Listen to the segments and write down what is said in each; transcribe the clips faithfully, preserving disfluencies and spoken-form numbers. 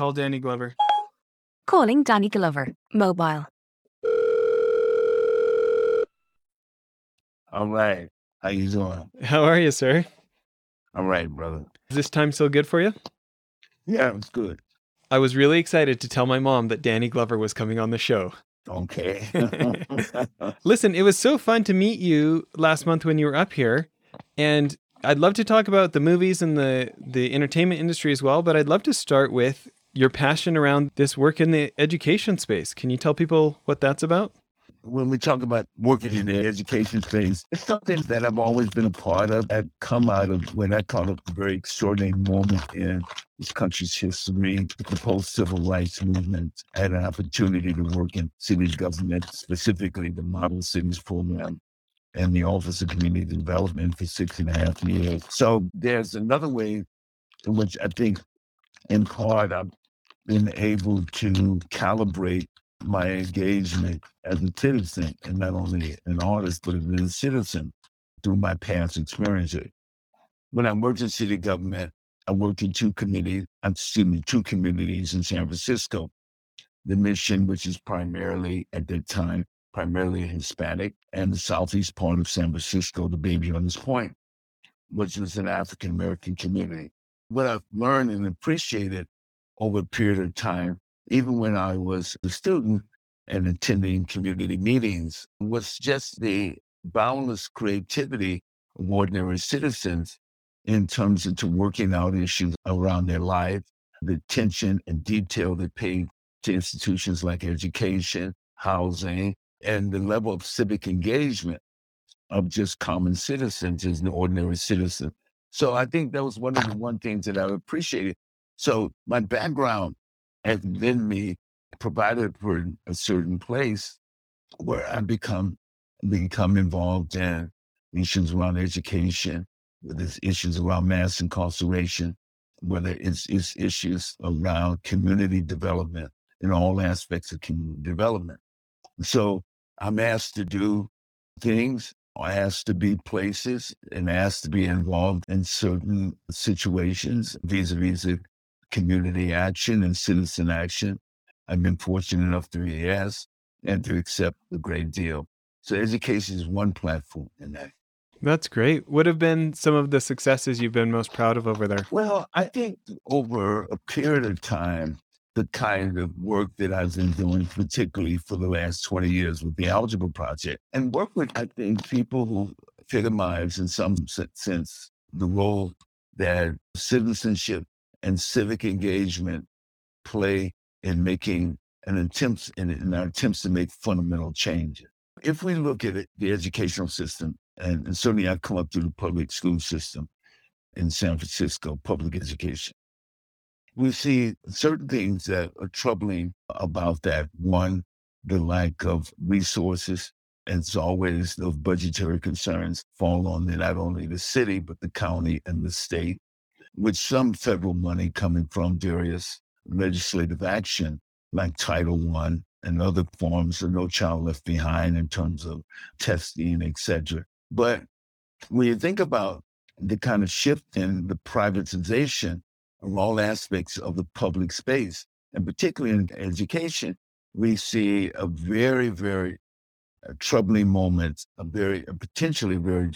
Call Danny Glover. Calling Danny Glover. Mobile. All right. How you doing? How are you, sir? All right, brother. Is this time still good for you? Yeah, it's good. I was really excited to tell my mom that Danny Glover was coming on the show. Okay. Listen, it was so fun to meet you last month when you were up here, and I'd love to talk about the movies and the, the entertainment industry as well, but I'd love to start with your passion around this work in the education space. Can you tell people what that's about? When we talk about working in the education space, it's something that I've always been a part of. I've come out of what I call a very extraordinary moment in this country's history, the post-civil rights movement. I had an opportunity to work in city government, specifically the Model Cities Program and the Office of Community Development for six and a half years. So there's another way in which I think, in part, I've been able to calibrate my engagement as a citizen, and not only an artist, but as a citizen through my past experiences. When I worked in city government, I worked in two communities, excuse me, two communities in San Francisco. The Mission, which is primarily, at that time, primarily Hispanic, and the southeast part of San Francisco, the Bayview-Hunters Point, which was an African-American community. What I've learned and appreciated over a period of time, even when I was a student and attending community meetings, was just the boundless creativity of ordinary citizens in terms of to working out issues around their life, the attention and detail they paid to institutions like education, housing, and the level of civic engagement of just common citizens as an ordinary citizen. So I think that was one of the one things that I appreciated. So my background has been me provided for a certain place where I become become involved in issues around education, whether it's issues around mass incarceration, whether it's, it's issues around community development in all aspects of community development. So I'm asked to do things, asked to be places, and asked to be involved in certain situations vis-a-vis community action and citizen action. I've been fortunate enough to be asked and to accept a great deal. So education is one platform in that. That's great. What have been some of the successes you've been most proud of over there? Well, I think over a period of time, the kind of work that I've been doing, particularly for the last twenty years with the Algebra Project, and work with, I think, people who epitomize in some sense the role that citizenship and civic engagement play in making an attempts in, in our attempts to make fundamental changes. If we look at it, the educational system, and, and certainly I come up through the public school system in San Francisco, public education, we see certain things that are troubling about that. One, the lack of resources. As always, those budgetary concerns fall on not only the city, but the county and the state, with some federal money coming from various legislative action like Title One and other forms of No Child Left Behind in terms of testing, et cetera. But when you think about the kind of shift in the privatization of all aspects of the public space, and particularly in education, we see a very, very uh, troubling moment, a very a potentially very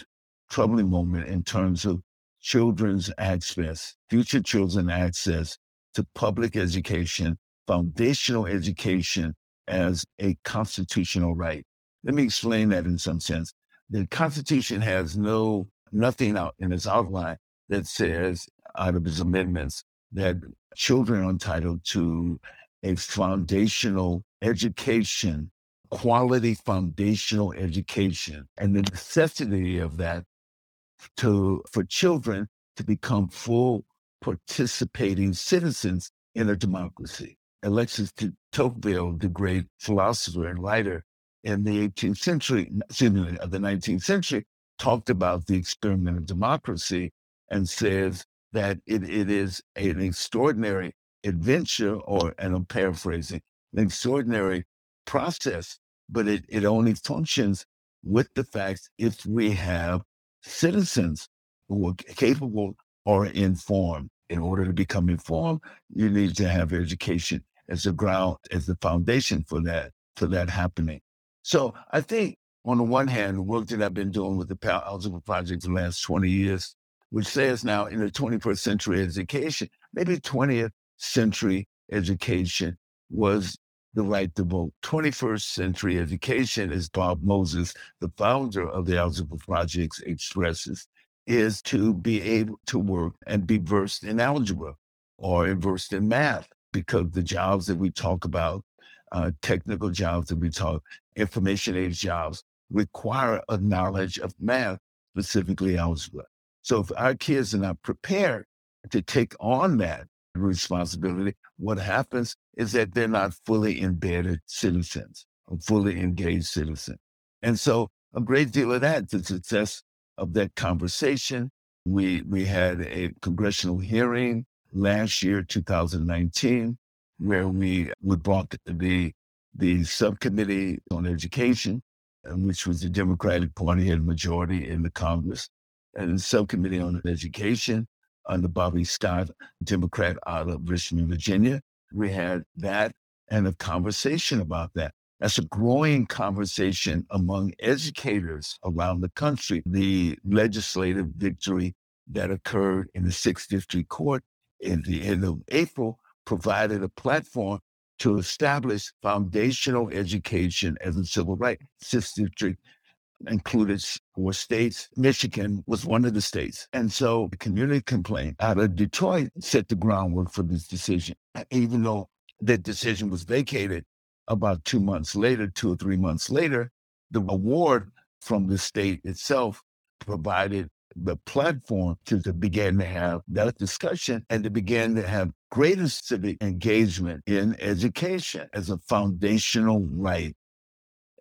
troubling moment in terms of children's access, future children's access to public education, foundational education as a constitutional right. Let me explain that in some sense. The Constitution has no nothing out in its outline that says, out of its amendments, that children are entitled to a foundational education, quality foundational education, and the necessity of that to for children to become full participating citizens in a democracy. Alexis de Tocqueville, the great philosopher and writer in the eighteenth century, excuse me, of the nineteenth century, talked about the experiment of democracy and says that it, it is an extraordinary adventure, or, and I'm paraphrasing, an extraordinary process, but it, it only functions with the fact if we have citizens who are capable or informed. In order to become informed, you need to have education as a ground, as the foundation for that, for that happening. So I think on the one hand, the work that I've been doing with the Algebra Project for the last twenty years, which says now in the twenty-first century education, maybe twentieth century education was the right to vote. twenty-first century education, as Bob Moses, the founder of the Algebra Project, expresses, is to be able to work and be versed in algebra or versed in math, because the jobs that we talk about, uh, technical jobs that we talk, information age jobs, require a knowledge of math, specifically algebra. So if our kids are not prepared to take on that responsibility, what happens is that they're not fully embedded citizens or fully engaged citizens. And so a great deal of that, the success of that conversation. We we had a congressional hearing last year, two thousand nineteen, where we, we brought the, the subcommittee on education, which was the Democratic Party and majority in the Congress, and the subcommittee on education under Bobby Scott, Democrat out of Richmond, Virginia. We had that and a conversation about that. That's a growing conversation among educators around the country. The legislative victory that occurred in the Sixth District Court in the end of April provided a platform to establish foundational education as a civil right. Sixth District included four states. Michigan was one of the states. And so the community complaint out of Detroit set the groundwork for this decision. Even though that decision was vacated, about two months later, two or three months later, the award from the state itself provided the platform to, to begin to have that discussion and to begin to have greater civic engagement in education as a foundational right,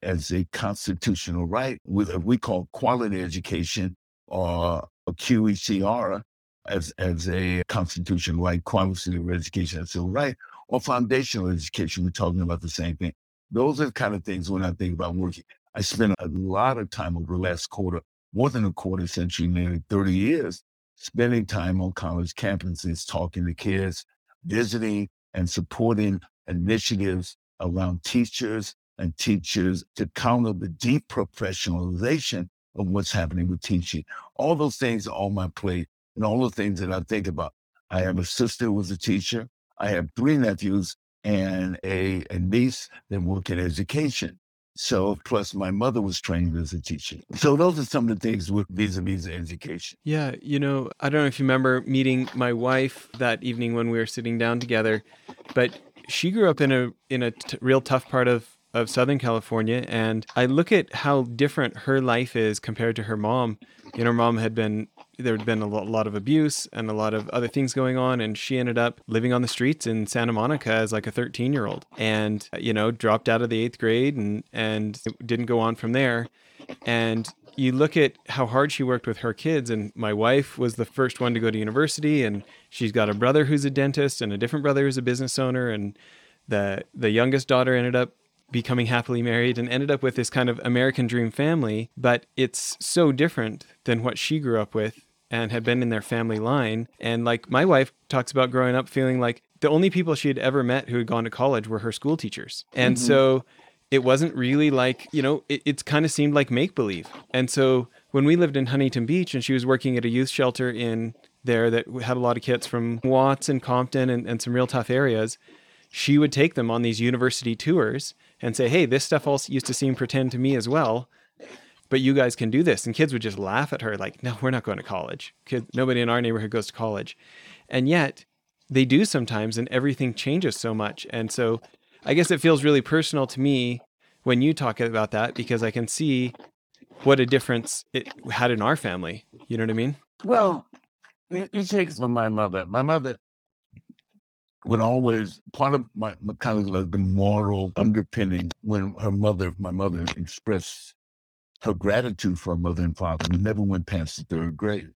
as a constitutional right, with what we call quality education, or a Q E C R as, as a constitutional right, quality education as a right, or foundational education. We're talking about the same thing. Those are the kind of things when I think about working. I spent a lot of time over the last quarter, more than a quarter century, nearly thirty years, spending time on college campuses, talking to kids, visiting and supporting initiatives around teachers and teachers to counter the deprofessionalization of what's happening with teaching. All those things are on my plate and all the things that I think about. I have a sister who was a teacher. I have three nephews and a, a niece that work in education. So, plus my mother was trained as a teacher. So those are some of the things with vis-a-vis education. Yeah, you know, I don't know if you remember meeting my wife that evening when we were sitting down together, but she grew up in a in a t- real tough part of, of Southern California. And I look at how different her life is compared to her mom. You know, her mom had been there had been a lot of abuse and a lot of other things going on. And she ended up living on the streets in Santa Monica as like a thirteen year old and, you know, dropped out of the eighth grade and, and didn't go on from there. And you look at how hard she worked with her kids. And my wife was the first one to go to university, and she's got a brother who's a dentist and a different brother who's a business owner. And the, the youngest daughter ended up becoming happily married and ended up with this kind of American dream family, but it's so different than what she grew up with and had been in their family line. And like my wife talks about growing up feeling like the only people she had ever met who had gone to college were her school teachers. And mm-hmm. so it wasn't really like, you know, it, it kind of seemed like make-believe. And so when we lived in Huntington Beach and she was working at a youth shelter in there that had a lot of kids from Watts and Compton and, and some real tough areas, she would take them on these university tours and say, hey, this stuff also used to seem pretend to me as well, but you guys can do this. And kids would just laugh at her like, no, we're not going to college. Kid, nobody in our neighborhood goes to college. And yet they do sometimes, and everything changes so much. And so I guess it feels really personal to me when you talk about that, because I can see what a difference it had in our family. You know what I mean? Well, it takes from my mother. My mother would always, part of my, my kind of moral underpinning when her mother, my mother expressed her gratitude for her mother and father. We never went past the third grade.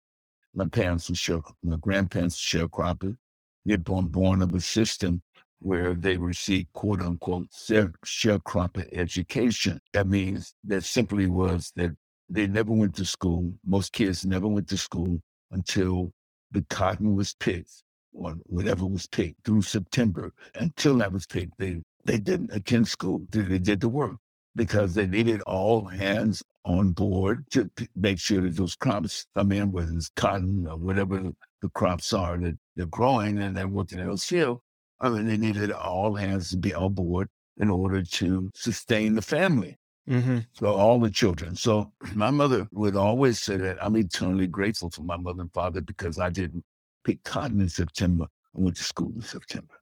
My parents were share, my grandparents were sharecroppers. They'd been born of a system where they received quote unquote sharecropper education. That means that simply was that they never went to school. Most kids never went to school until the cotton was picked on whatever was taped through September. Until that was taped, they, they didn't attend school. They, they did the work because they needed all hands on board to make sure that those crops come in, whether it's cotton or whatever the crops are that they're growing and they're working in the field. I mean, they needed all hands to be on board in order to sustain the family. Mm-hmm. So all the children. So my mother would always say that I'm eternally grateful for my mother and father because I didn't pick cotton in September. I went to school in September.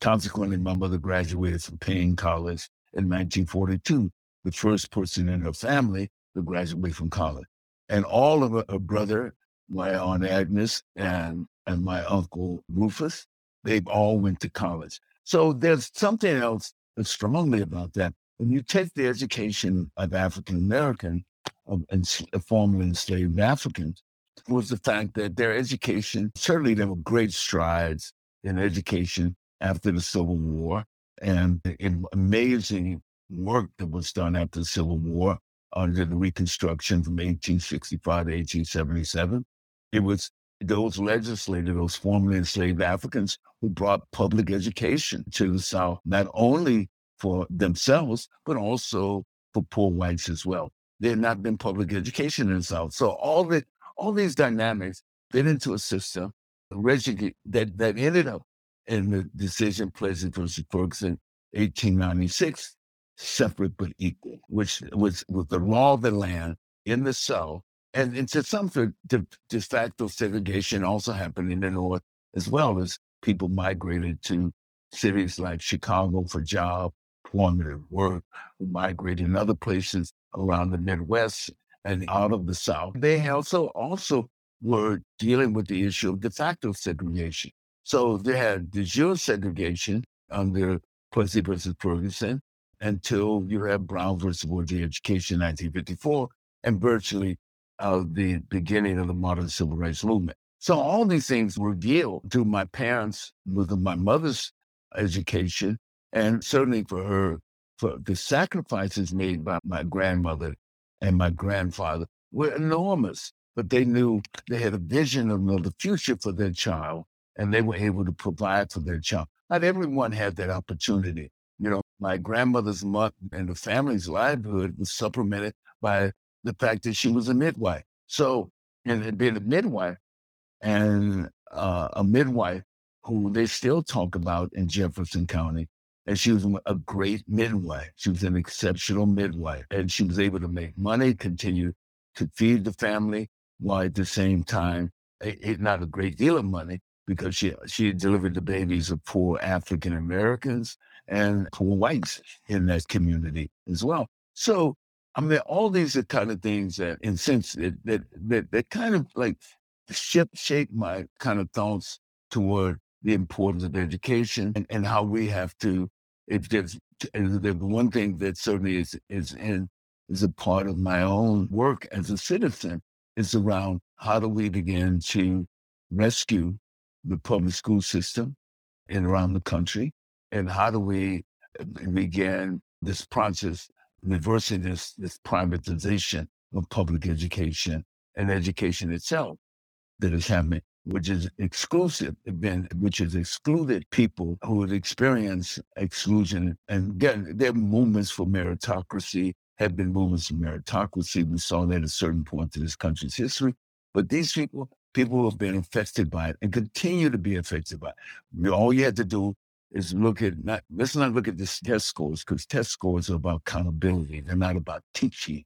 Consequently, my mother graduated from Payne College in nineteen forty-two, the first person in her family to graduate from college. And all of her, her brother, my Aunt Agnes, and, and my Uncle Rufus, they've all went to college. So there's something else strongly about that. When you take the education of African-American, of ens- formerly enslaved Africans, was the fact that their education, certainly there were great strides in education after the Civil War and in amazing work that was done after the Civil War under the Reconstruction from eighteen sixty-five to eighteen seventy-seven. It was those legislators, those formerly enslaved Africans who brought public education to the South, not only for themselves, but also for poor whites as well. There had not been public education in the South. So all the, all these dynamics fit into a system that, that ended up in the decision Plessy versus Ferguson, eighteen ninety-six, separate but equal, which was with the law of the land in the South. And, and to some de, de facto segregation also happened in the North, as well as people migrated to cities like Chicago for jobs, formative work, migrated in other places around the Midwest and out of the South. They also also were dealing with the issue of de facto segregation. So they had de jure segregation under Plessy versus Ferguson until you had Brown versus Board of Education in nineteen fifty-four and virtually uh, the beginning of the modern civil rights movement. So all these things were revealed to my parents with my mother's education, and certainly for her, for the sacrifices made by my grandmother and my grandfather were enormous, but they knew they had a vision of the future for their child, and they were able to provide for their child. Not everyone had that opportunity. You know, my grandmother's month and the family's livelihood was supplemented by the fact that she was a midwife. So, and being a midwife, and uh, a midwife who they still talk about in Jefferson County. And she was a great midwife. She was an exceptional midwife. And she was able to make money, continue to feed the family, while at the same time, it, it, not a great deal of money, because she she delivered the babies of poor African Americans and poor whites in that community as well. So, I mean, all these are kind of things that, in a sense, that, that, that, that kind of like shape my kind of thoughts toward the importance of education and, and how we have to, if there's, if there's one thing that certainly is is in, is a part of my own work as a citizen, is around how do we begin to rescue the public school system and around the country, and how do we begin this process, reversing this, this privatization of public education and education itself that is happening, which is exclusive, which has excluded people who have experienced exclusion. And again, their movements for meritocracy have been movements for meritocracy. We saw that at a certain point in this country's history. But these people, people who have been affected by it and continue to be affected by it. All you have to do is look at, not, let's not look at the test scores, because test scores are about accountability. They're not about teaching.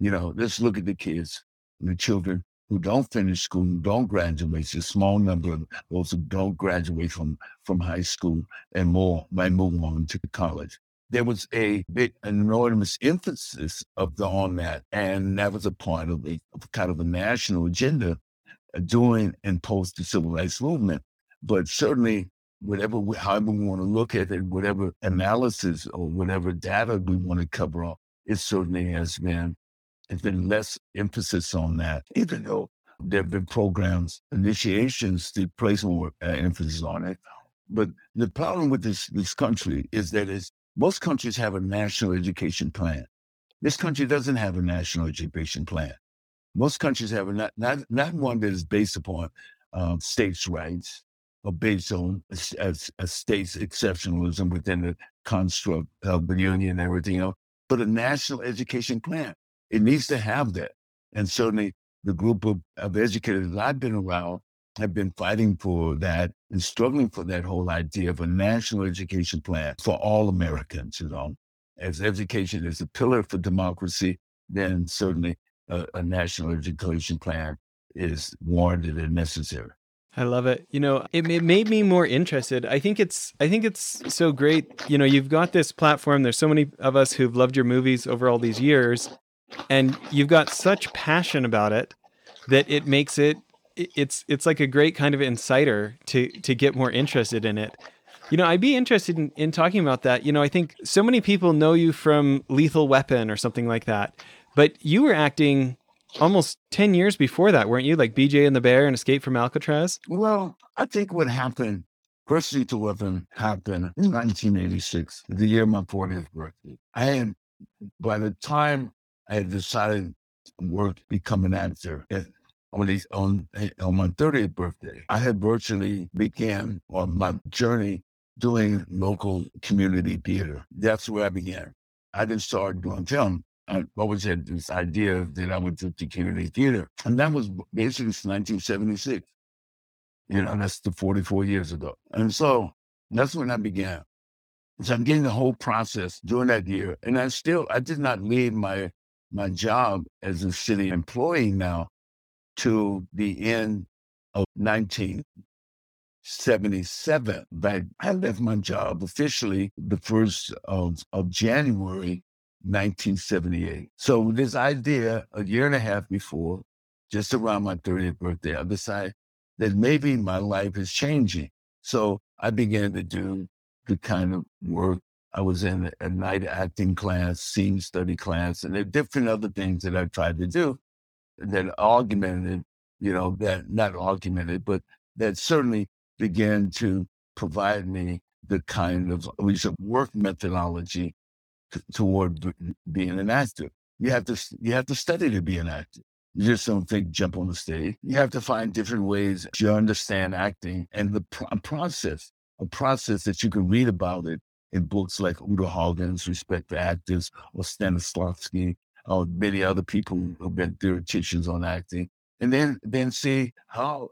You know, let's look at the kids, the children, who don't finish school, who don't graduate. It's a small number of those who don't graduate from, from high school and more might move on to college. There was a big, enormous emphasis of the, on that, and that was a part of a of kind of a national agenda during and post the civil rights movement. But certainly, whatever we, however we want to look at it, whatever analysis or whatever data we want to cover up, it certainly has been. There's been less emphasis on that, even though there have been programs, initiations to place more uh, emphasis on it. But the problem with this, this country is that it's, most countries have a national education plan. This country doesn't have a national education plan. Most countries have a, not, not, not one that is based upon uh, states' rights based on a, a, a state's exceptionalism within the construct of the union and everything else, but a national education plan. It needs to have that. And certainly the group of, of educators that I've been around have been fighting for that and struggling for that whole idea of a national education plan for all Americans, you know. As education is a pillar for democracy, then certainly a, a national education plan is warranted and necessary. I love it. You know, it, it made me more interested. I think it's I think it's so great. You know, you've got this platform. There's so many of us who've loved your movies over all these years, and you've got such passion about it that it makes it, it's it's like a great kind of inciter to to get more interested in it. You know, I'd be interested in, in talking about that. You know, I think so many people know you from Lethal Weapon or something like that, but you were acting almost ten years before that, weren't you? Like B J and the Bear and Escape from Alcatraz? Well, I think what happened, first Lethal Weapon happened in nineteen eighty-six, the year of my fortieth birthday. I had, by the time I had decided to work, become an actor, and on, the, on, on my thirtieth birthday, I had virtually began on my journey doing local community theater. That's where I began. I didn't start doing film. I always had this idea that I would do the community theater. And that was basically nineteen seventy-six. You know, that's the forty-four years ago. And so that's when I began. So I'm getting the whole process during that year. And I still, I did not leave my, my job as a city employee now to the end of nineteen seventy-seven. But I left my job officially the first of, of January, nineteen seventy-eight. So this idea a year and a half before, just around my thirtieth birthday, I decided that maybe my life is changing. So I began to do the kind of work. I was in a night acting class, scene study class, and there are different other things that I tried to do that augmented, you know, that not augmented, but that certainly began to provide me the kind of, at least a work methodology t- toward b- being an actor. You have to, you have to study to be an actor. You just don't think jump on the stage. You have to find different ways to understand acting and the pr- process, a process that you can read about it in books like Uta Hagen's Respect for Actors or Stanislavski or many other people who've been theoreticians on acting. And then, then see how,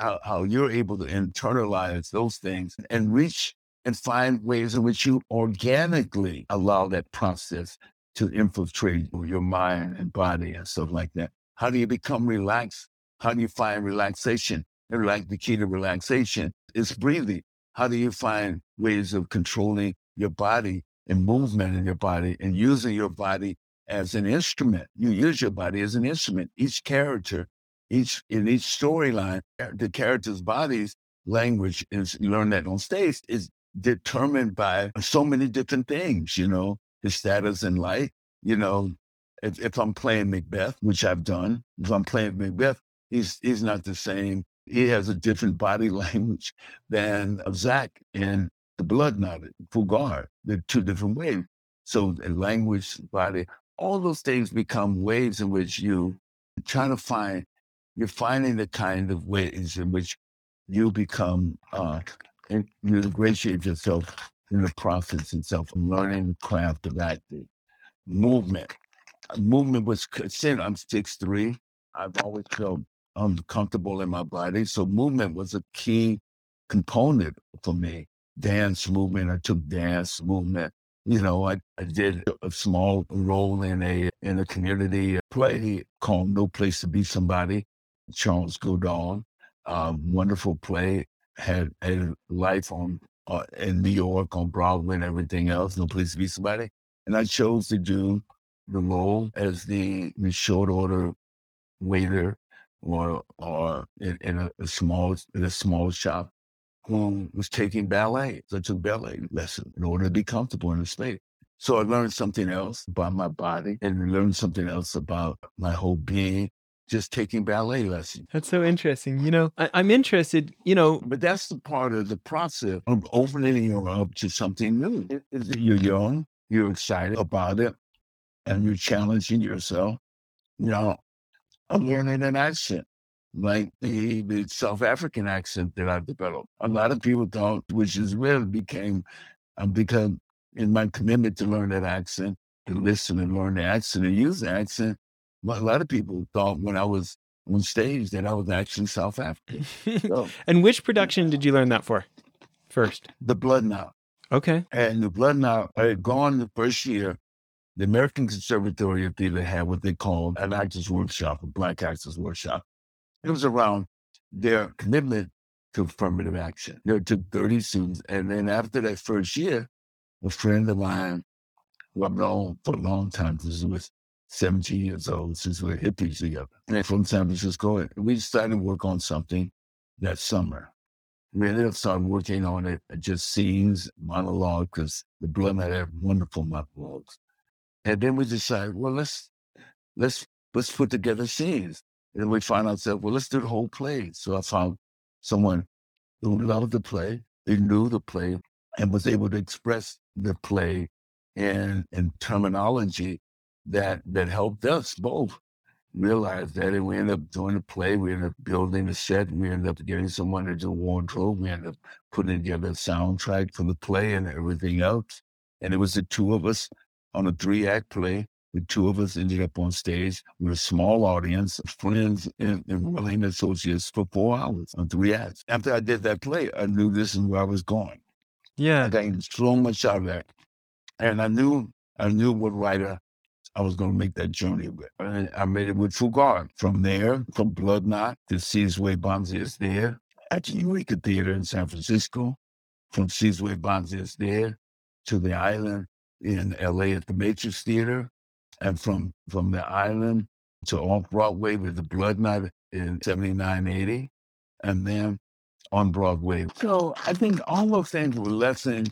how how you're able to internalize those things and reach and find ways in which you organically allow that process to infiltrate your mind and body and stuff like that. How do you become relaxed? How do you find relaxation? And like the key to relaxation is breathing. How do you find ways of controlling your body and movement in your body and using your body as an instrument? You use your body as an instrument. Each character, each in each storyline, the character's body's language is, you learn that on stage, is determined by so many different things, you know, his status in life. You know, if, if I'm playing Macbeth, which I've done, if I'm playing Macbeth, he's he's not the same. He has a different body language than Zach in The Blood Knot, Fugard. They're two different ways. So language, body, all those things become ways in which you try to find, you're finding the kind of ways in which you become, uh, and you ingratiate yourself in the process itself, learning the craft of acting. Movement. Movement was, since I'm six three, I've always felt uncomfortable in my body. So movement was a key component for me. Dance movement, I took dance movement. You know, I, I did a small role in a in a community play called No Place to Be Somebody, Charles Goodall. Um, wonderful play, had a life on uh, in New York on Broadway and everything else, No Place to Be Somebody. And I chose to do the role as the, the short order waiter or or in, in a, a small in a small shop who was taking ballet. So I took ballet lessons in order to be comfortable in the space. So I learned something else about my body and learned something else about my whole being, just taking ballet lessons. That's so interesting. You know, I, I'm interested, you know. But that's the part of the process of opening you up to something new. It, it, you're young, you're excited about it, and you're challenging yourself. You know, I'm learning an accent. like the, the South African accent that I've developed. A lot of people don't, which is really became, I've become, in my commitment to learn that accent, to listen and learn the accent and use the accent. Well, a lot of people thought when I was on stage that I was actually South African. So, and which production did you learn that for first? The Blood Knot. Okay. And The Blood Knot, I had gone the first year. The American Conservatory of Theater had what they called an Actors Workshop, a Black Actors Workshop. It was around their commitment to affirmative action. They took thirty students. And then after that first year, a friend of mine, who I've known for a long time, this was seventeen years old, since we were hippies together, and from San Francisco, and we started work on something that summer. We ended up starting working on it, just scenes, monologue, because the Blood Knot had wonderful monologues. And then we decided, well, let's let's let's put together scenes. And we find ourselves, well, let's do the whole play. So I found someone who loved the play, who knew the play, and was able to express the play in, in terminology that that helped us both realize that. And we ended up doing the play. We ended up building a set. We ended up getting someone to do wardrobe. We ended up putting together a soundtrack for the play and everything else. And it was the two of us on a three-act play. The two of us ended up on stage with a small audience, friends and, and willing associates for four hours on three acts. After I did that play, I knew this is where I was going. Yeah. I got so much out of that. And I knew I knew what writer I was going to make that journey with. And I made it with Fugard. From there, from Blood Knot to Sizwe Banzi is there. At the Eureka Theater in San Francisco, from Sizwe Banzi is there to The Island in L A at the Matrix Theater. And from, from The Island to off-Broadway with The Blood Knot in seventy-nine eighty, and then on Broadway. So I think all those things were lessons,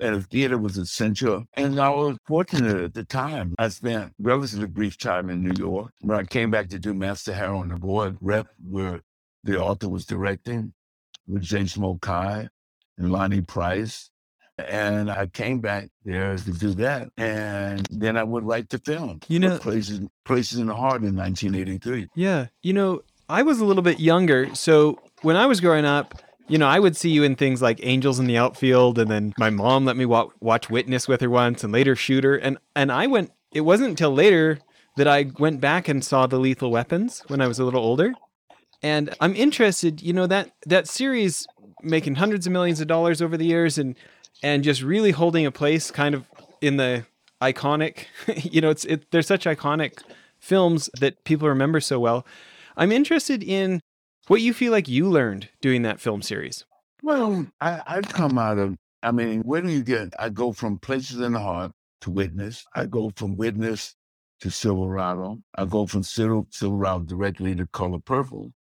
and the theater was essential. And I was fortunate at the time. I spent relatively brief time in New York, where I came back to do Master Harold on the Board Rep, where the author was directing, with James Mokai and Lonnie Price. And I came back there to do that. And then I would write the film, you know, Places, Places in the Heart in nineteen eighty-three. Yeah. You know, I was a little bit younger. So when I was growing up, you know, I would see you in things like Angels in the Outfield. And then my mom let me wa- watch Witness with her once, and later Shooter. And, and I went, it wasn't until later that I went back and saw The Lethal Weapons when I was a little older. And I'm interested, you know, that, that series making hundreds of millions of dollars over the years, and And just really holding a place kind of in the iconic, you know, it's it, they're such iconic films that people remember so well. I'm interested in what you feel like you learned doing that film series. Well, I, I come out of, I mean, where do you get, I go from Places in the Heart to Witness. I go from Witness to Silverado. I go from Sil- Silverado directly to Color Purple.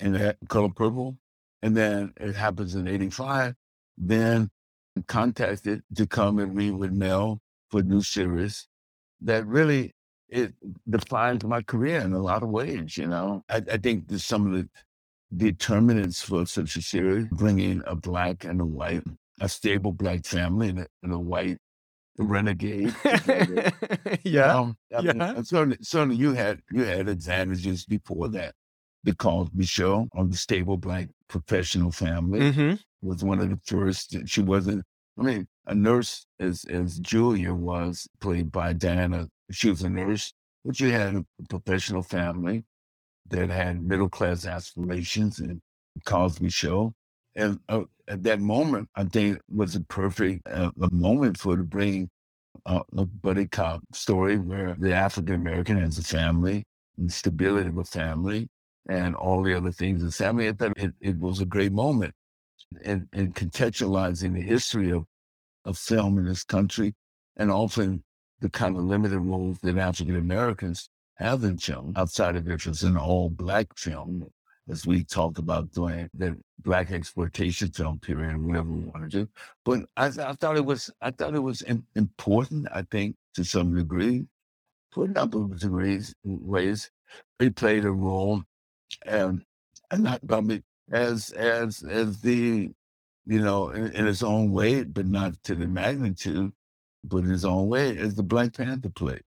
And that Color Purple. And then it happens in eighty-five. Then contacted to come and read with Mel for a new series that really it defines my career in a lot of ways. You know, I, I think that some of the determinants for such a series, bringing a Black and a white, a stable Black family and a, and a white renegade. yeah, um, I mean, yeah. Certainly, certainly, you had you had advantages before that, because Michelle of the stable Black professional family. Mm-hmm. Was one of the first. She wasn't, I mean, a nurse as, as Julia was, played by Diana. She was a nurse, but you had a professional family that had middle-class aspirations and Cosby Show. And uh, at that moment, I think was a perfect uh, a moment for to bring uh, a buddy cop story where the African-American has a family and stability of a family and all the other things in family. I thought it, it was a great moment. And, and contextualizing the history of, of film in this country, and often the kind of limited roles that African Americans have in film, outside of if it's an all Black film, as we talked about during the Black exploitation film period, whatever we wanted to. But I, I thought it was, I thought it was in, important. I think to some degree, to a number of degrees, ways, it played a role, and and not I mean, As as as the, you know, in, in its own way, but not to the magnitude, but in its own way, as the Black Panther play,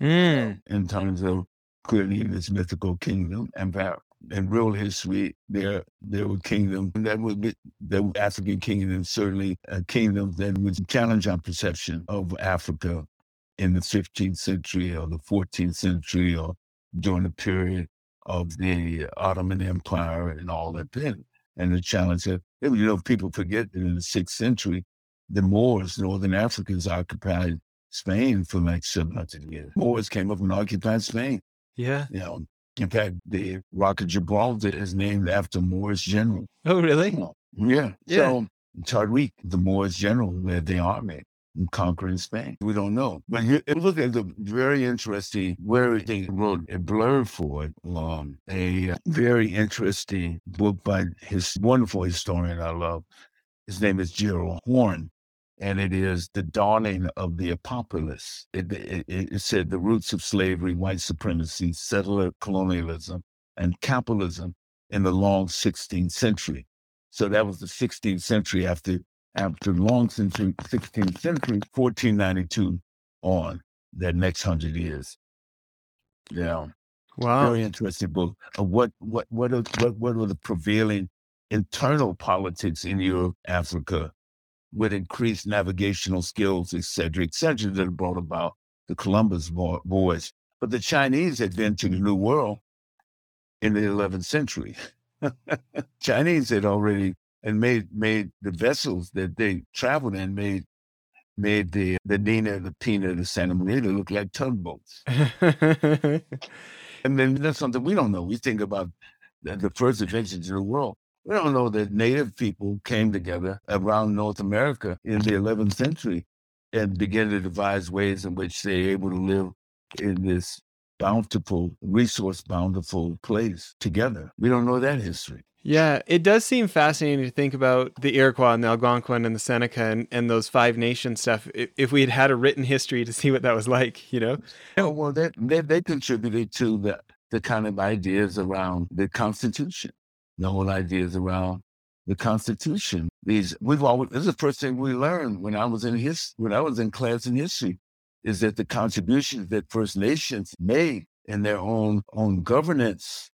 mm. in terms of creating this mythical kingdom and and real history, there there were kingdoms that would be the African kingdoms, certainly a kingdom that would challenge our perception of Africa in the fifteenth century or the fourteenth century or during the period of the Ottoman Empire and all that then. And the challenge that, you know, people forget that in the sixth century, the Moors, Northern Africans, occupied Spain for like seven hundred years. Moors came up and occupied Spain. Yeah. You know, in fact, the Rock of Gibraltar is named after Moorish general. Oh, really? Yeah. yeah. So Tariq, the Moorish general, led the army in conquering Spain. We don't know. But you look at the very interesting, where they wrote a blurb for it, um, a very interesting book by his wonderful historian I love. His name is Gerald Horn. And it is The Dawning of the Apopolis. It, it, it said the roots of slavery, white supremacy, settler colonialism, and capitalism in the long sixteenth century. So that was the sixteenth century. After after long century, sixteenth century, fourteen ninety-two on, that next hundred years. Yeah. Wow. Very interesting book. Of what what what are, what what were the prevailing internal politics in Europe, Africa, with increased navigational skills, et cetera, et cetera, that brought about the Columbus voyage. But the Chinese had been to the New World in the eleventh century. Chinese had already and made made the vessels that they traveled in, made made the, the Nina, the Pina, the Santa Maria look like tugboats. And then that's something we don't know. We think about the, the first adventure to the world. We don't know that Native people came together around North America in the eleventh century and began to devise ways in which they're able to live in this bountiful, resource-bountiful place together. We don't know that history. Yeah, it does seem fascinating to think about the Iroquois and the Algonquin and the Seneca and, and those Five Nations stuff, if we had had a written history to see what that was like, you know? Yeah, well, they, they, they contributed to the, the kind of ideas around the Constitution. The whole idea is around the Constitution. These we've always this is the first thing we learned when I was in his when I was in class in history, is that the contributions that First Nations made in their own own governance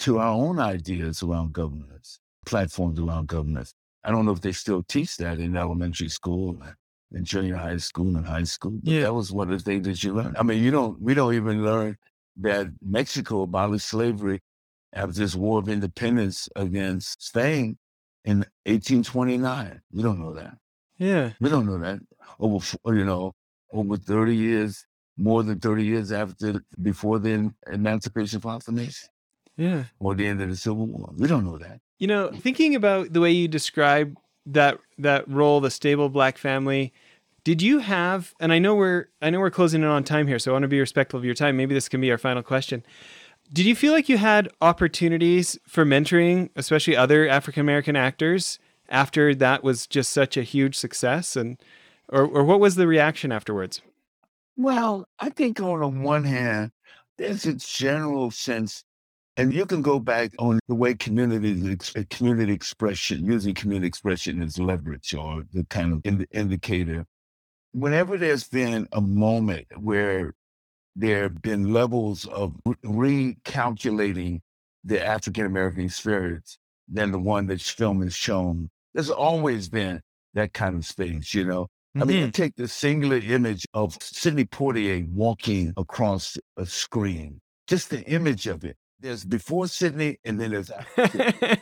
to our own ideas around governance, platforms around governance. I don't know if they still teach that in elementary school, in junior high school, and high school. But yeah, that was one of the things that you learned. I mean, you don't we don't even learn that Mexico abolished slavery after this War of Independence against Spain in eighteen twenty-nine. We don't know that. Yeah. We don't know that. Over, you know, over thirty years, more than thirty years after, before the Emancipation Proclamation. Yeah. Or the end of the Civil War. We don't know that. You know, thinking about the way you describe that, that role, the stable Black family, did you have, and I know we're, I know we're closing in on time here, so I want to be respectful of your time. Maybe this can be our final question. Did you feel like you had opportunities for mentoring, especially other African-American actors, after that was just such a huge success? And or, or what was the reaction afterwards? Well, I think on the one hand, there's a general sense, and you can go back on the way community, community expression, using community expression as leverage or the kind of ind- indicator. Whenever there's been a moment where there have been levels of recalculating the African-American experience than the one that film has shown. There's always been that kind of space, you know? Mm-hmm. I mean, you take the singular image of Sidney Poitier walking across a screen, just the image of it. There's before Sidney and then there's after.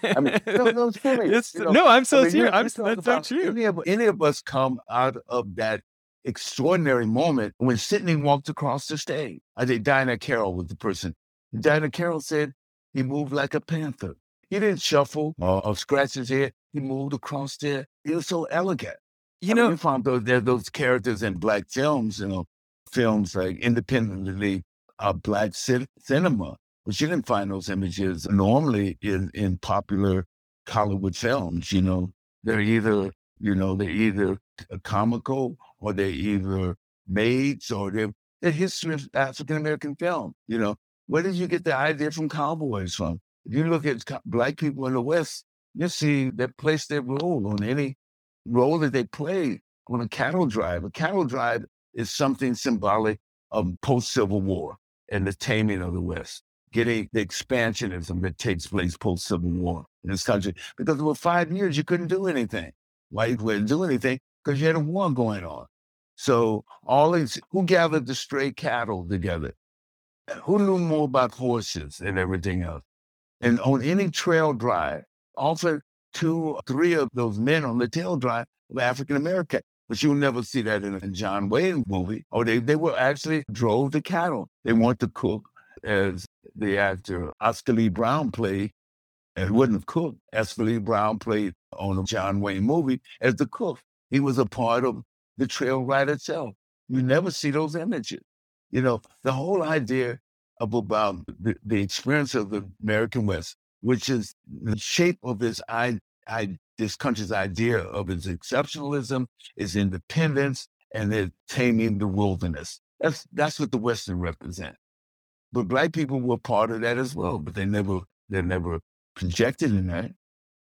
I mean, no, no, it's funny. It's, you know? No, I'm so I mean, serious. I'm, that's so true. Any of, any of us come out of that extraordinary moment when Sidney walked across the stage. I think Diahann Carroll was the person. Diahann Carroll said he moved like a panther. He didn't shuffle or, or scratch his head. He moved across there. He was so elegant. You I know, mean, you found those, there, those characters in Black films, you know, films like independently of Black c- cinema, but you didn't find those images normally in, in popular Hollywood films. You know, they're either, you know, they're either comical or they're either maids or they're the history of African-American film. You know, where did you get the idea from cowboys from? If you look at co- Black people in the West, you see they place their role on any role that they play on a cattle drive. A cattle drive is something symbolic of post-Civil War and the taming of the West. getting the expansionism that takes place post-Civil War in this country. Because for five years, you couldn't do anything. Why you couldn't do anything? Because you had a war going on. So all these, who gathered the stray cattle together? Who knew more about horses and everything else? And on any trail drive, often two, three of those men on the tail drive were African American. But you'll never see that in a John Wayne movie. Or they, they were actually drove the cattle. They want to cook, as the actor Oscar Lee Brown played, and wouldn't have cooked. Oscar Lee Brown played on a John Wayne movie as the cook. He was a part of the trail ride itself. You never see those images. You know, the whole idea of about the, the experience of the American West, which is the shape of this I, I, this country's idea of its exceptionalism, its independence, and its taming the wilderness. That's that's what the Western represents. But black people were part of that as well, but they never they never projected in that,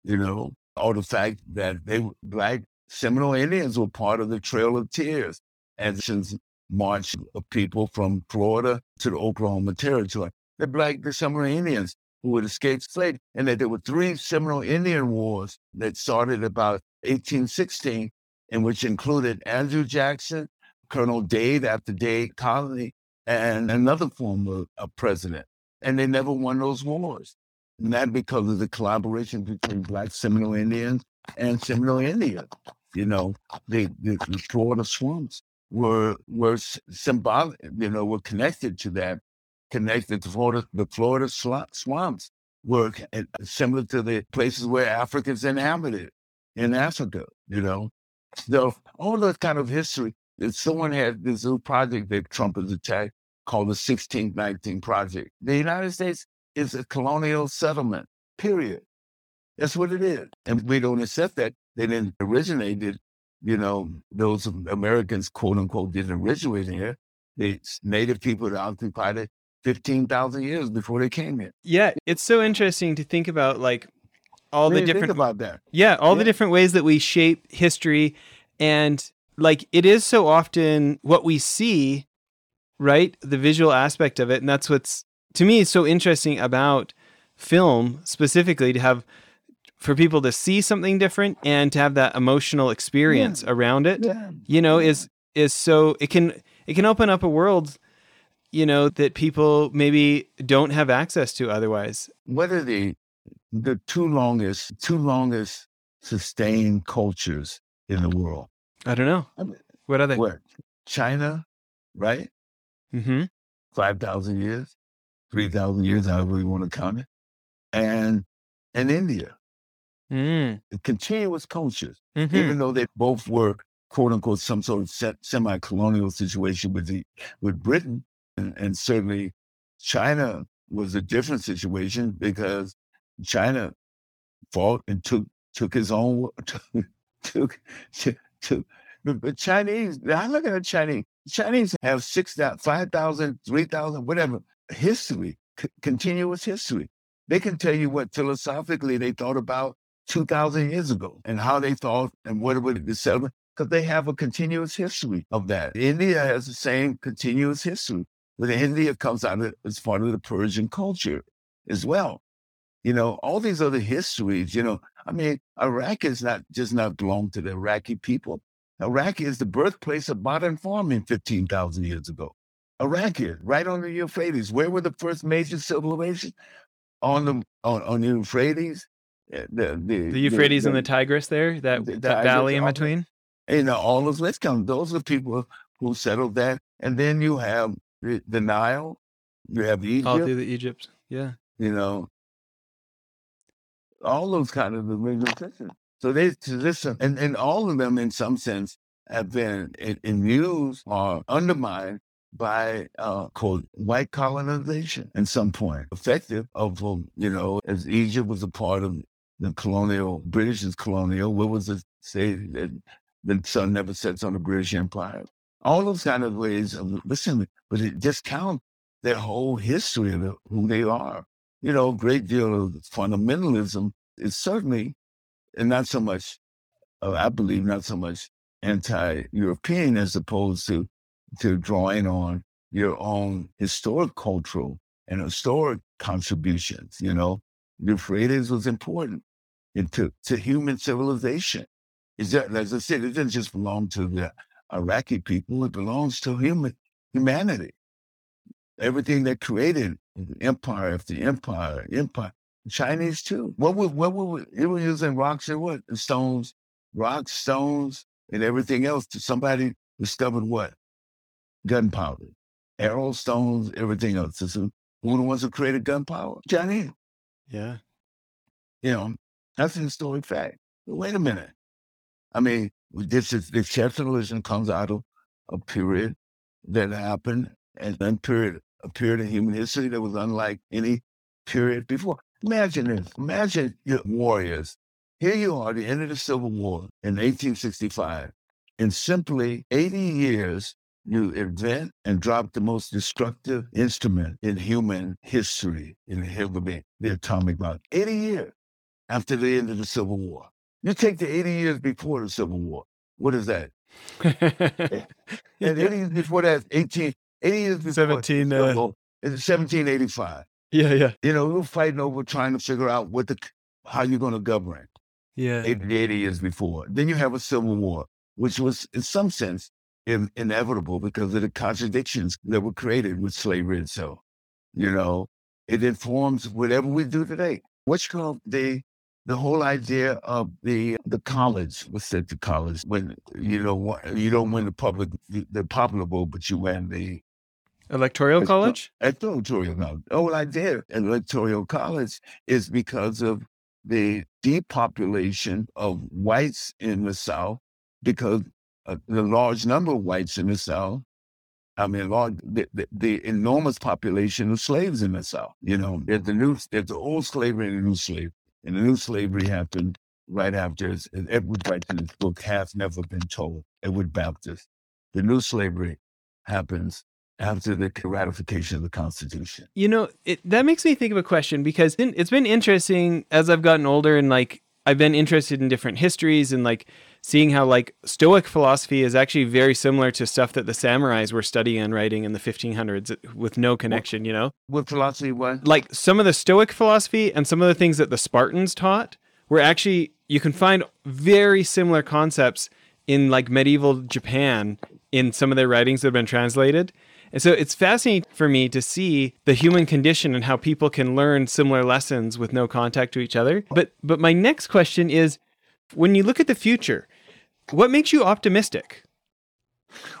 you know, or the fact that they black Seminole Indians were part of the Trail of Tears, and since march of people from Florida to the Oklahoma Territory. The black the Seminole Indians who had escaped slavery, and that there were three Seminole Indian Wars that started about eighteen sixteen, and which included Andrew Jackson, Colonel Dade after Dade Colony, and another former uh, president. And they never won those wars. Not because of the collaboration between black Seminole Indians and Seminole Indians. You know, the, the, the Florida swamps were were symbolic, you know, were connected to that. Connected to Florida, the Florida swamps were similar to the places where Africans inhabited in Africa, you know. So all that kind of history, someone had this little project that Trump has attacked called the sixteen nineteen Project. The United States is a colonial settlement, period. That's what it is. And we don't accept that. They didn't originate it, you know, those Americans, quote unquote, didn't originate here. The native people that occupied it fifteen thousand years before they came here. Yeah, it's so interesting to think about, like, all really the different... Think about that. Yeah, all yeah. the different ways that we shape history. And, like, it is so often what we see, right? The visual aspect of it. And that's what's, to me, so interesting about film, specifically, to have... for people to see something different and to have that emotional experience yeah. around it, yeah. you know, is is so... It can it can open up a world... you know, that people maybe don't have access to otherwise. What are the the two longest, two longest sustained cultures in the world? I don't know. I mean, what are they? What? China, right? Mm-hmm. five thousand years, three thousand years, however you want to count it. And, and India. Mm. Continuous cultures, mm-hmm. even though they both were, quote unquote, some sort of se- semi-colonial situation with the with Britain. And, and certainly China was a different situation because China fought and took took his own took took the Chinese. I look at the Chinese. Chinese have six, five thousand, three thousand, whatever history, c- continuous history. They can tell you what philosophically they thought about two thousand years ago and how they thought and what it would be settled. Because they have a continuous history of that. India has the same continuous history. But India comes out of, as part of the Persian culture as well. You know, all these other histories, you know, I mean, Iraq is not just not belong to the Iraqi people. Iraq is the birthplace of modern farming fifteen thousand years ago. Iraq is right on the Euphrates. Where were the first major civilizations? On the on, on the Euphrates. The, the, the Euphrates the, the, and the Tigris there, that, the, the that Tigris valley in between? There. You know, all those, let's count, those are people who settled that. And then you have the, the Nile, you have Egypt. All through the Egypt, yeah. You know, all those kind of original systems. So they, to listen, and, and all of them in some sense have been immune or undermined by, uh, quote, white colonization at some point. Effective of, you know, as Egypt was a part of the colonial, British's colonial, what was it say that? The sun never sets on the British Empire. All those kind of ways of listening, but it discounts their whole history of who they are. You know, a great deal of fundamentalism is certainly, and not so much, uh, I believe, not so much anti-European as opposed to, to drawing on your own historic cultural and historic contributions, you know. The Euphrates was important to, to human civilization. Is that, as I said, it didn't just belong to the Iraqi people, it belongs to human humanity. Everything that created empire after empire, empire. Chinese too. What were, what were, they were using rocks and what? Stones, rocks, stones, and everything else. Somebody discovered what? Gunpowder. Arrows, stones, everything else. So who are the ones who created gunpowder? Chinese. Yeah. You know, that's a historic fact. But wait a minute. I mean, this is, the exceptionalism comes out of a period that happened, and then period, a period in human history that was unlike any period before. Imagine this. Imagine your warriors. Here you are, the end of the Civil War in eighteen sixty-five. In simply eighty years, you invent and drop the most destructive instrument in human history, in the human being, the atomic bomb. eighty years after the end of the Civil War. You take the eighty years before the Civil War. What is that? And eighty years before that, eighteen, eighty years before seventeen, uh, Civil War, it's seventeen eighty-five. Yeah, yeah. You know, we were fighting over trying to figure out what the, how you're going to govern. Yeah. eighty, eighty years before. Then you have a civil war, which was, in some sense, in, inevitable because of the contradictions that were created with slavery itself. You know, it informs whatever we do today. What's called the the whole idea of the the college. What's that? The college when you don't you don't win the public the popular vote, but you win the Electoral college? Electoral college. The whole idea of electoral college is because of the depopulation of whites in the South, because uh, the large number of whites in the South, I mean, large, the, the, the enormous population of slaves in the South. You know, there's the, new, there's the old slavery and the new slavery. And the new slavery happened right after, as Edward writes in his book, Half Never Been Told, Edward Baptist. The new slavery happens after the ratification of the Constitution. You know, it, that makes me think of a question, because it's been interesting as I've gotten older, and like I've been interested in different histories and like seeing how like Stoic philosophy is actually very similar to stuff that the samurais were studying and writing in the fifteen hundreds with no connection, you know? What philosophy was? Like some of the Stoic philosophy and some of the things that the Spartans taught were actually, you can find very similar concepts in like medieval Japan in some of their writings that have been translated. And so it's fascinating for me to see the human condition and how people can learn similar lessons with no contact to each other. But but my next question is, when you look at the future, what makes you optimistic?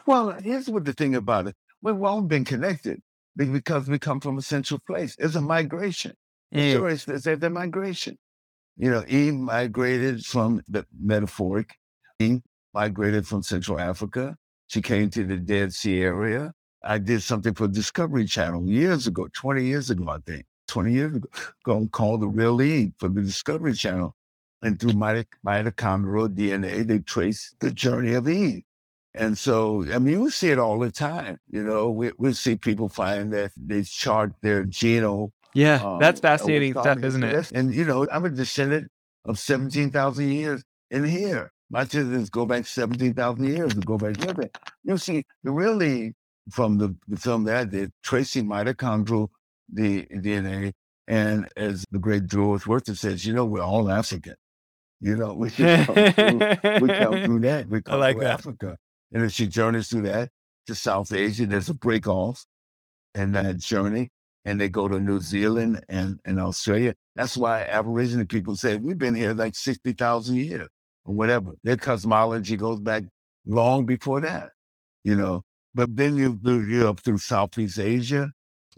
Well, here's what the thing about it. We've all been connected because we come from a central place. It's a migration. Mm. Sure, it's, it's a migration. You know, Eve migrated from the metaphoric. Eve migrated from Central Africa. She came to the Dead Sea area. I did something for Discovery Channel years ago, twenty years ago, I think, twenty years ago, called The Real Eve for the Discovery Channel. And through mitochondrial D N A, they trace the journey of Eve. And so, I mean, we see it all the time. You know, we, we see people find that they chart their genome. Yeah, um, that's fascinating stuff, isn't it? And, you know, I'm a descendant of seventeen thousand years in here. My descendants go back seventeen thousand years and go back further. You see, The Real Eve, from the, the film that I did, tracing mitochondrial the D N A. And as the great Drew Worth says, you know, we're all African. You know, we come through, we come through that. We come I like through that. Africa. And if she journeys through that to South Asia, there's a break off in that journey. And they go to New Zealand and, and Australia. That's why Aboriginal people say, we've been here like sixty thousand years or whatever. Their cosmology goes back long before that, you know. But then you, you're up through Southeast Asia,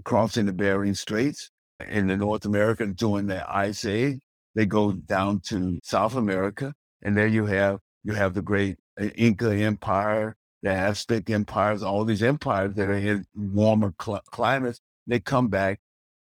crossing the Bering Straits, in the North America during the Ice Age. They go down to South America, and there you have you have the great Inca Empire, the Aztec empires, all these empires that are in warmer cl- climates. They come back.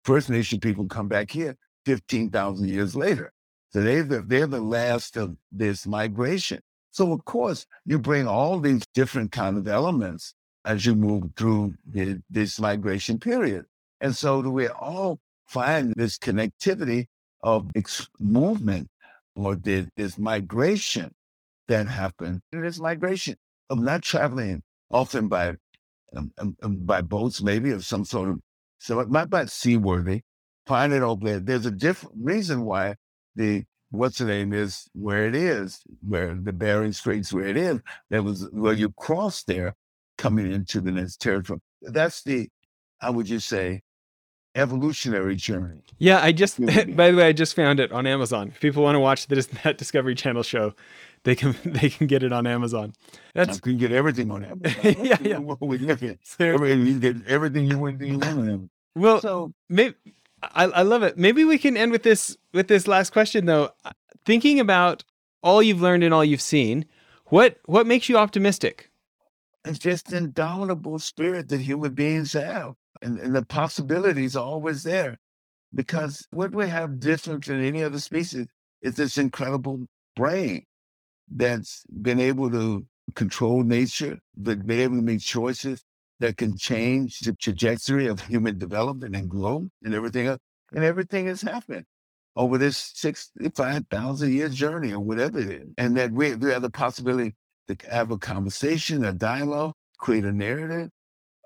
First Nation people come back here fifteen thousand years later. So they're the, they're the last of this migration. So of course you bring all these different kind of elements as you move through the, this migration period. And so we all find this connectivity of ex- movement or the, this migration that happened. This migration of not traveling often by um, um, by boats, maybe, of some sort of, so not by seaworthy find it over there. There's a different reason why the what's the name is where it is, where the Bering Straits where it is. That was where you cross there, coming into the next territory. That's the, I would just say, evolutionary journey. Yeah, I just. By the way, I just found it on Amazon. If people want to watch this, that Discovery Channel show, they can they can get it on Amazon. That's you can get everything on Amazon. yeah, yeah. We get it. You get everything you want on Amazon. Well, so maybe. I, I love it. Maybe we can end with this with this last question, though. Thinking about all you've learned and all you've seen, what what makes you optimistic? It's just the indomitable spirit that human beings have, and, and the possibilities are always there. Because what we have different than any other species is this incredible brain that's been able to control nature, that's been able to make choices that can change the trajectory of human development and growth and everything else. And everything has happened over this sixty-five thousand year journey or whatever it is. And that we, we have the possibility to have a conversation, a dialogue, create a narrative.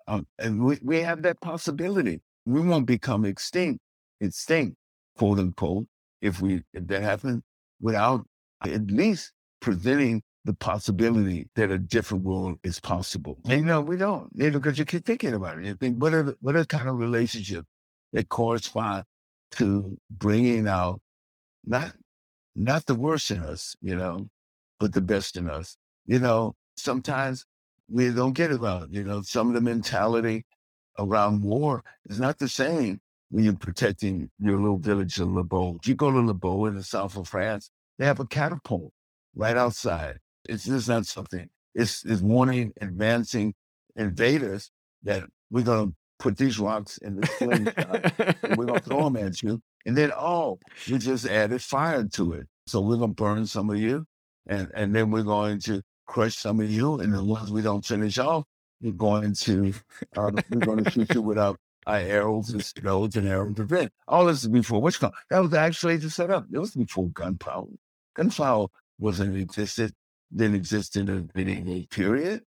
Um, and we, we have that possibility. We won't become extinct, extinct, quote unquote, if we if that happens, without at least presenting the possibility that a different world is possible. And you know, we don't, you know, because you keep thinking about it. You think, what are the, what are the kind of relationships that correspond to bringing out not not the worst in us, you know, but the best in us. You know, sometimes we don't get about it. You know, some of the mentality around war is not the same when you're protecting your little village of Le Beau. If you go to Le Beau in the south of France, they have a catapult right outside. It's just not something. It's, it's warning advancing invaders that we're going to put these rocks in the slingshot and we're going to throw them at you. And then, oh, we just added fire to it. So we're going to burn some of you. And, and then we're going to crush some of you. And the ones we don't finish off, we're going to, uh, we're going to shoot you without our arrows and stones and arrows and red. All this is before which gun? That was actually to set up. It was before gunpowder. Gunpowder wasn't existed. Didn't exist in the medieval period,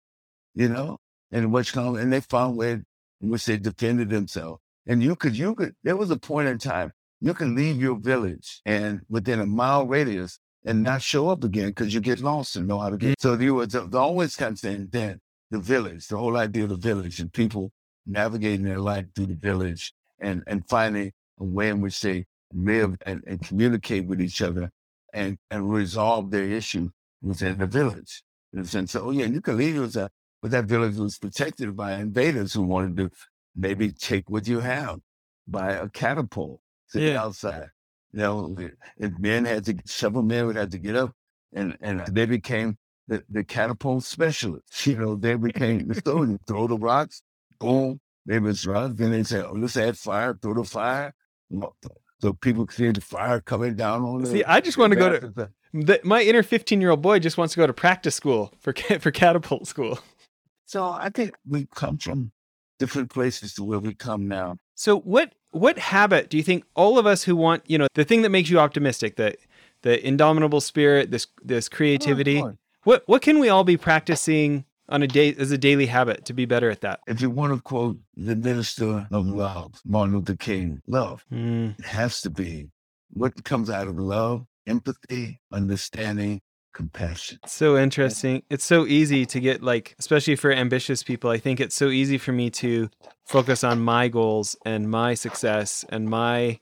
you know, and what's called, and they found ways in which they defended themselves. And you could, you could, there was a point in time, you could leave your village and within a mile radius and not show up again because you get lost and know how to get. So you were the, the always kind of thing that the village, the whole idea of the village and people navigating their life through the village and, and finding a way in which they live and, and communicate with each other and, and resolve their issue within the village. And so, oh yeah, you can leave yourself, but that village was protected by invaders who wanted to maybe take what you have by a catapult to yeah. the outside. You know, and men had to, several men would have to get up and, and they became the, the catapult specialists. You know, they became, so you throw the rocks, boom, they was rocks. Then they say, oh, let's add fire, throw the fire. So people could see the fire coming down on them. See, I just want to go to... The, my inner fifteen-year-old boy just wants to go to practice school for for catapult school. So I think we come from different places to where we come now. So what what habit do you think all of us who want, you know, the thing that makes you optimistic, the the indomitable spirit, this this creativity, oh, what what can we all be practicing on a day as a daily habit to be better at that? If you want to quote the minister of love, Martin Luther King, love mm. it has to be what comes out of love. Empathy, understanding, compassion. So interesting. It's so easy to get like, especially for ambitious people, I think it's so easy for me to focus on my goals and my success and my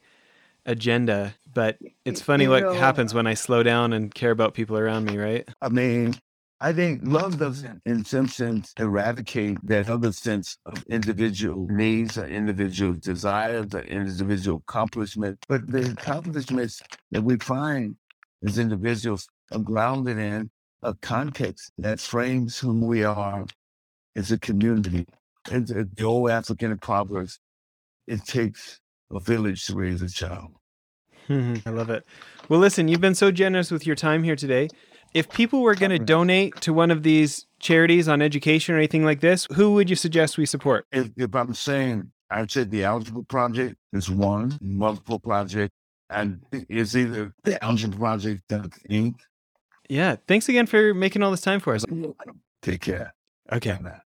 agenda. But it's funny you what know, happens when I slow down and care about people around me, right? I mean, I think love doesn't, in some sense, eradicate that other sense of individual needs or individual desires or individual accomplishments. But the accomplishments that we find as individuals are grounded in a context that frames whom we are as a community. And the old African proverbs, it takes a village to raise a child. I love it. Well, listen, you've been so generous with your time here today. If people were going to donate to one of these charities on education or anything like this, who would you suggest we support? If, if I'm saying, I'd say the Algebra Project is one, multiple project, and it's either the Algebra Project, Incorporated. Yeah. Thanks again for making all this time for us. Take care. Okay.